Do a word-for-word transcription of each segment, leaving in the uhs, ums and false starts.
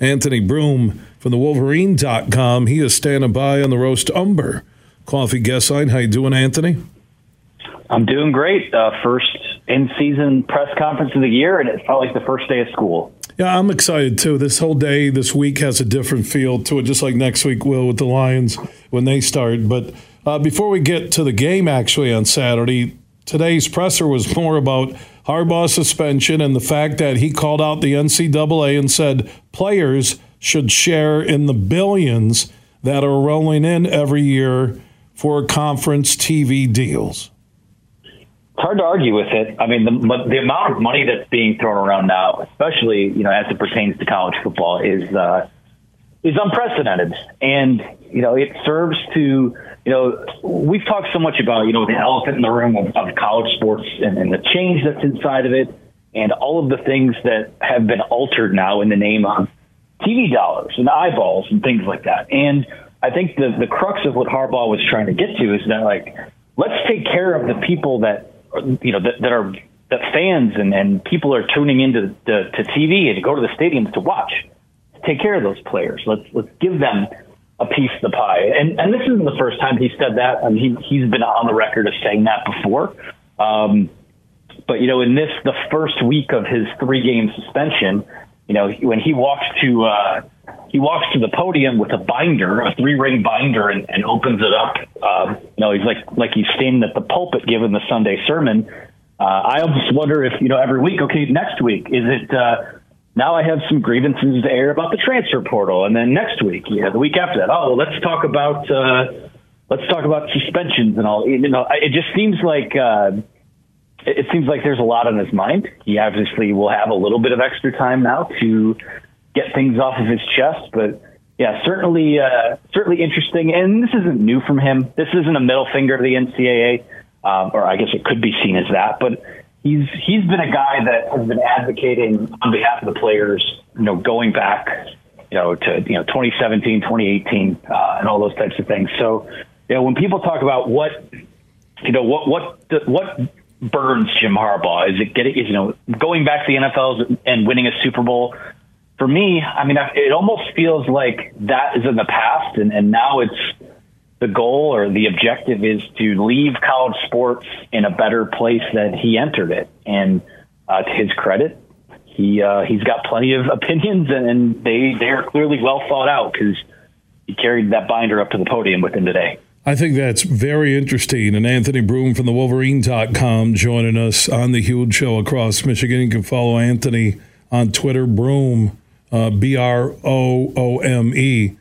Anthony Broome from the Wolverine dot com. He is standing by on the Roast Umber Coffee guest line. How you doing, Anthony? I'm doing great. Uh, first in-season press conference of the year, and it felt like the first day of school. Yeah, I'm excited, too. This whole day, this week has a different feel to it, just like next week will with the Lions when they start. But uh, before we get to the game, actually, on Saturday, today's presser was more about Harbaugh's suspension and the fact that he called out the N C double A and said players should share in the billions that are rolling in every year for conference T V deals. It's hard to argue with it. I mean, the, the amount of money that's being thrown around now, especially, you know, as it pertains to college football, is uh, is unprecedented. And, you know, it serves to, you know, we've talked so much about, you know, the elephant in the room of, of college sports and, and the change that's inside of it and all of the things that have been altered now in the name of T V dollars and eyeballs and things like that. And I think the, the crux of what Harbaugh was trying to get to is that, like, let's take care of the people that, you know, that, that are that fans and, and people are tuning into to, to T V and to go to the stadiums to watch. Take care of those players. Let's let's give them a piece of the pie. And and this isn't the first time he said that. I mean, he he's been on the record of saying that before. Um, but you know, in this the first week of his three game suspension, you know, when he walks to uh, he walks to the podium with a binder, a three ring binder, and, and opens it up. Um, you know, he's like like he's standing at the pulpit giving the Sunday sermon. Uh, I almost wonder if, you know, every week, okay, next week, is it uh, now I have some grievances to air about the transfer portal, and then next week, yeah, the week after that, oh, well, let's talk about uh, let's talk about suspensions and all. You know, it just seems like uh, it seems like there's a lot on his mind. He obviously will have a little bit of extra time now to get things off of his chest, but yeah, certainly, uh, certainly interesting. And this isn't new from him. This isn't a middle finger to the N C double A, um, or I guess it could be seen as that. But he's he's been a guy that has been advocating on behalf of the players, you know, going back, you know, to you know twenty seventeen, twenty eighteen, uh, and all those types of things. So, you know, when people talk about what, you know, what what what burns Jim Harbaugh, is it getting, is, you know, going back to the N F L and winning a Super Bowl? For me, I mean, it almost feels like that is in the past, and, and now it's the goal or the objective is to leave college sports in a better place than he entered it. And uh, to his credit, he uh, he's got plenty of opinions, and, and they they are clearly well thought out because he carried that binder up to the podium with him today. I think that's very interesting. And Anthony Broome from the Wolverine dot com joining us on the Huge Show across Michigan. You can follow Anthony on Twitter, Broome. Uh, B R O O M E.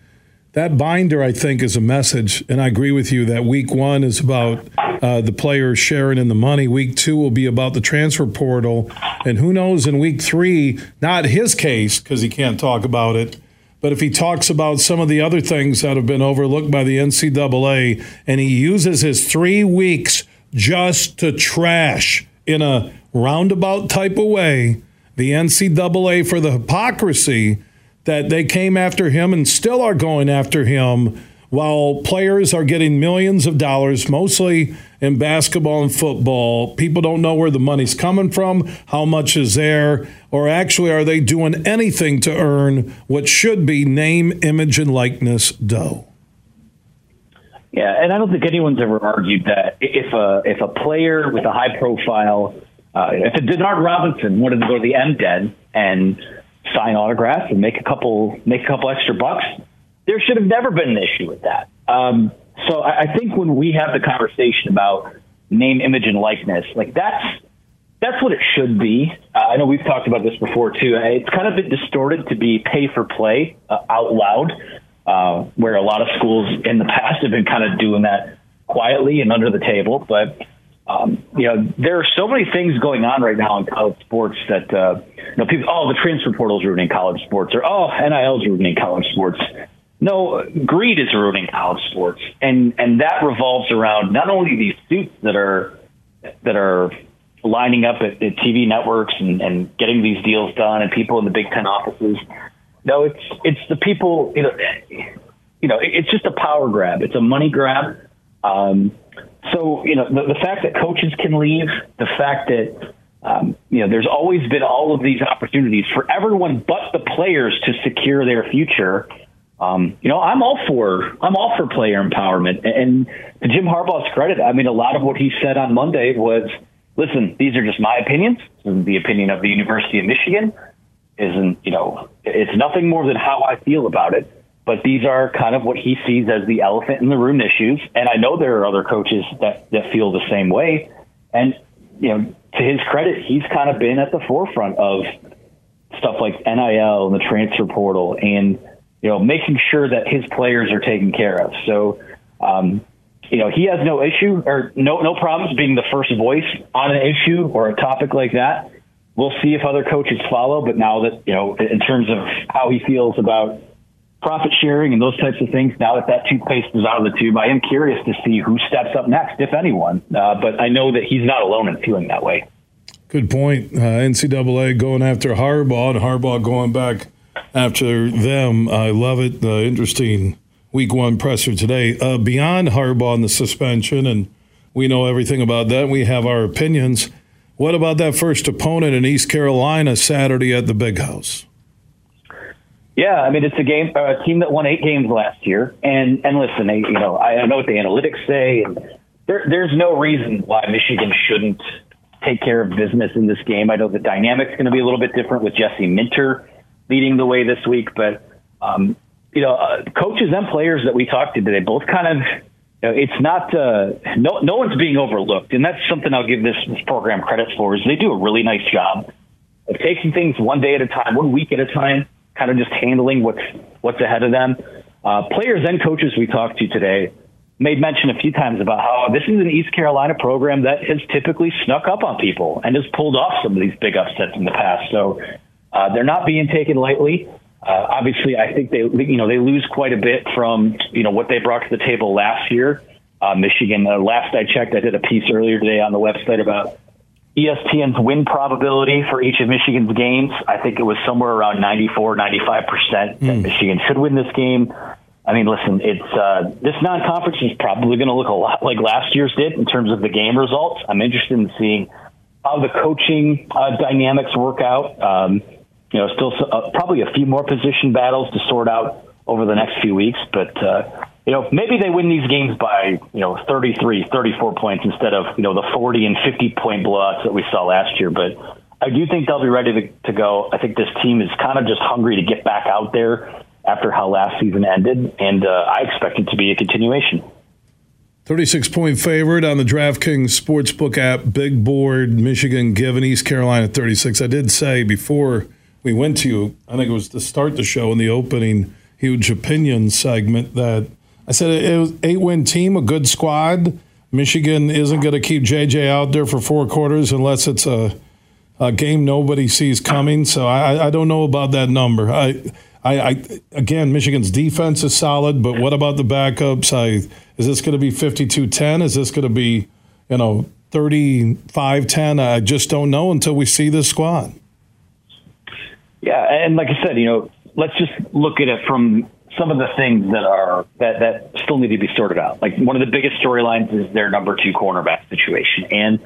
That binder, I think, is a message, and I agree with you that week one is about uh, the players sharing in the money. Week two will be about the transfer portal, and who knows in week three, not his case because he can't talk about it, but if he talks about some of the other things that have been overlooked by the N C double A, and he uses his three weeks just to trash in a roundabout type of way the N C double A for the hypocrisy that they came after him and still are going after him while players are getting millions of dollars, mostly in basketball and football. People don't know where the money's coming from, how much is there, or actually are they doing anything to earn what should be name, image, and likeness dough. Yeah, and I don't think anyone's ever argued that if a, if a player with a high profile – Uh, if the Denard Robinson wanted to go to the MDen and sign autographs and make a couple make a couple extra bucks, there should have never been an issue with that. Um, so I, I think when we have the conversation about name, image, and likeness, like that's that's what it should be. Uh, I know we've talked about this before too. It's kind of been distorted to be pay for play uh, out loud, uh, where a lot of schools in the past have been kind of doing that quietly and under the table, but. Um, you know, there are so many things going on right now in college sports that, uh, you know, people, oh, the transfer portal is ruining college sports, or, oh, N I L is ruining college sports. No, greed is ruining college sports. And, and that revolves around not only these suits that are, that are lining up at, at T V networks and, and getting these deals done and people in the Big Ten offices. No, it's, it's the people, you know, you know, it's just a power grab. It's a money grab. Um, So, you know, the, the fact that coaches can leave, the fact that Um, you know, there's always been all of these opportunities for everyone but the players to secure their future. Um, you know, I'm all for I'm all for player empowerment. And to Jim Harbaugh's credit, I mean, a lot of what he said on Monday was, listen, these are just my opinions. This is the opinion of the University of Michigan. Isn't, you know, it's nothing more than how I feel about it. But these are kind of what he sees as the elephant in the room issues. And I know there are other coaches that, that feel the same way. And, you know, to his credit, he's kind of been at the forefront of stuff like N I L and the transfer portal and, you know, making sure that his players are taken care of. So, um, you know, he has no issue or no, no problems being the first voice on an issue or a topic like that. We'll see if other coaches follow. But now that, you know, in terms of how he feels about profit sharing and those types of things, now that that toothpaste is out of the tube, I am curious to see who steps up next, if anyone. Uh, but I know that he's not alone in feeling that way. Good point. Uh, N C double A going after Harbaugh and Harbaugh going back after them. I love it. Uh, interesting week one presser today. Uh, beyond Harbaugh and the suspension, and we know everything about that. We have our opinions. What about that first opponent in East Carolina Saturday at the Big House? Yeah, I mean, it's a game, a team that won eight games last year, and and listen, they, you know, I know what the analytics say, and there, there's no reason why Michigan shouldn't take care of business in this game. I know the dynamic's going to be a little bit different with Jesse Minter leading the way this week, but um, you know, uh, coaches and players that we talked to today both kind of, you know, it's not uh, no no one's being overlooked, and that's something I'll give this, this program credit for is they do a really nice job of taking things one day at a time, one week at a time. Kind of just handling what's what's ahead of them. Uh, players and coaches we talked to today made mention a few times about how this is an East Carolina program that has typically snuck up on people and has pulled off some of these big upsets in the past. So uh, they're not being taken lightly. Uh, obviously, I think they you know they lose quite a bit from you know what they brought to the table last year. Uh, Michigan. Uh, last I checked, I did a piece earlier today on the website about E S P N's win probability for each of Michigan's games. I think it was somewhere around ninety-four, ninety-five percent that mm. Michigan should win this game. I mean, listen, it's uh, this non-conference is probably going to look a lot like last year's did in terms of the game results. I'm interested in seeing how the coaching uh, dynamics work out. Um, you know, still uh, probably a few more position battles to sort out over the next few weeks, but uh, you know, maybe they win these games by, you know, thirty-three, thirty-four points instead of, you know, the forty and fifty point blowouts that we saw last year. But I do think they'll be ready to, to go. I think this team is kind of just hungry to get back out there after how last season ended. And uh, I expect it to be a continuation. thirty-six point favorite on the DraftKings Sportsbook app, big board, Michigan given East Carolina thirty-six. I did say before we went to you, I think it was to start the show in the opening huge opinion segment that I said it was an eight-win team, a good squad. Michigan isn't going to keep J J out there for four quarters unless it's a, a game nobody sees coming. So I, I don't know about that number. I, I, I again, Michigan's defense is solid, but what about the backups? I, is this going to be fifty-two ten? Is this going to be, you know, thirty-five ten? I just don't know until we see this squad. Yeah, and like I said, you know, let's just look at it from – some of the things that are that, that still need to be sorted out. Like one of the biggest storylines is their number two cornerback situation. And,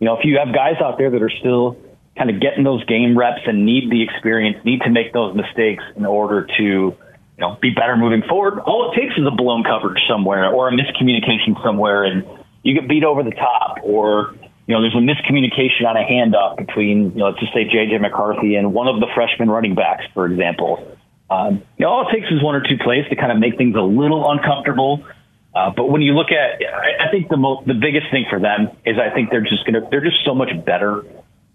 you know, if you have guys out there that are still kind of getting those game reps and need the experience, need to make those mistakes in order to, you know, be better moving forward, all it takes is a blown coverage somewhere or a miscommunication somewhere and you get beat over the top or, you know, there's a miscommunication on a handoff between, you know, let's just say J J. McCarthy and one of the freshman running backs, for example. Um, you know, all it takes is one or two plays to kind of make things a little uncomfortable. Uh, but when you look at, I, I think the most, the biggest thing for them is I think they're just going to, they're just so much better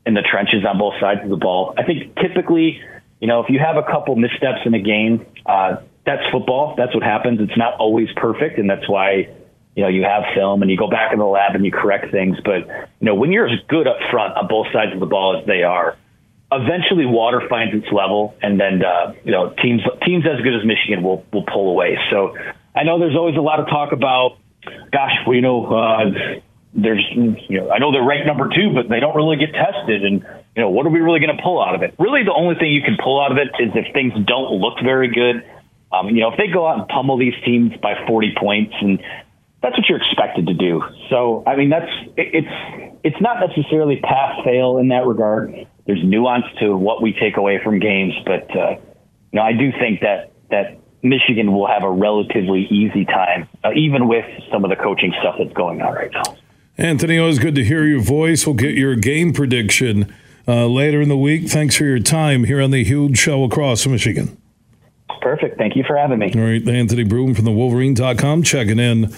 in the trenches on both sides of the ball. I think typically, you know, if you have a couple missteps in a game, uh, that's football. That's what happens. It's not always perfect. And that's why, you know, you have film and you go back in the lab and you correct things. But, you know, when you're as good up front on both sides of the ball as they are, eventually water finds its level, and then uh, you know teams teams as good as Michigan will will pull away. So I know there's always a lot of talk about, gosh, well, you know, uh, there's you know I know they're ranked number two, but they don't really get tested, and you know what are we really going to pull out of it? Really, the only thing you can pull out of it is if things don't look very good. Um, you know, if they go out and pummel these teams by forty points and that's what you're expected to do. So, I mean, that's it, it's it's not necessarily pass-fail in that regard. There's nuance to what we take away from games, but uh, you know, I do think that that Michigan will have a relatively easy time, uh, even with some of the coaching stuff that's going on right now. Anthony, always good to hear your voice. We'll get your game prediction uh, later in the week. Thanks for your time here on The Huge Show across Michigan. Perfect. Thank you for having me. All right, Anthony Broome from the Wolverine dot com checking in.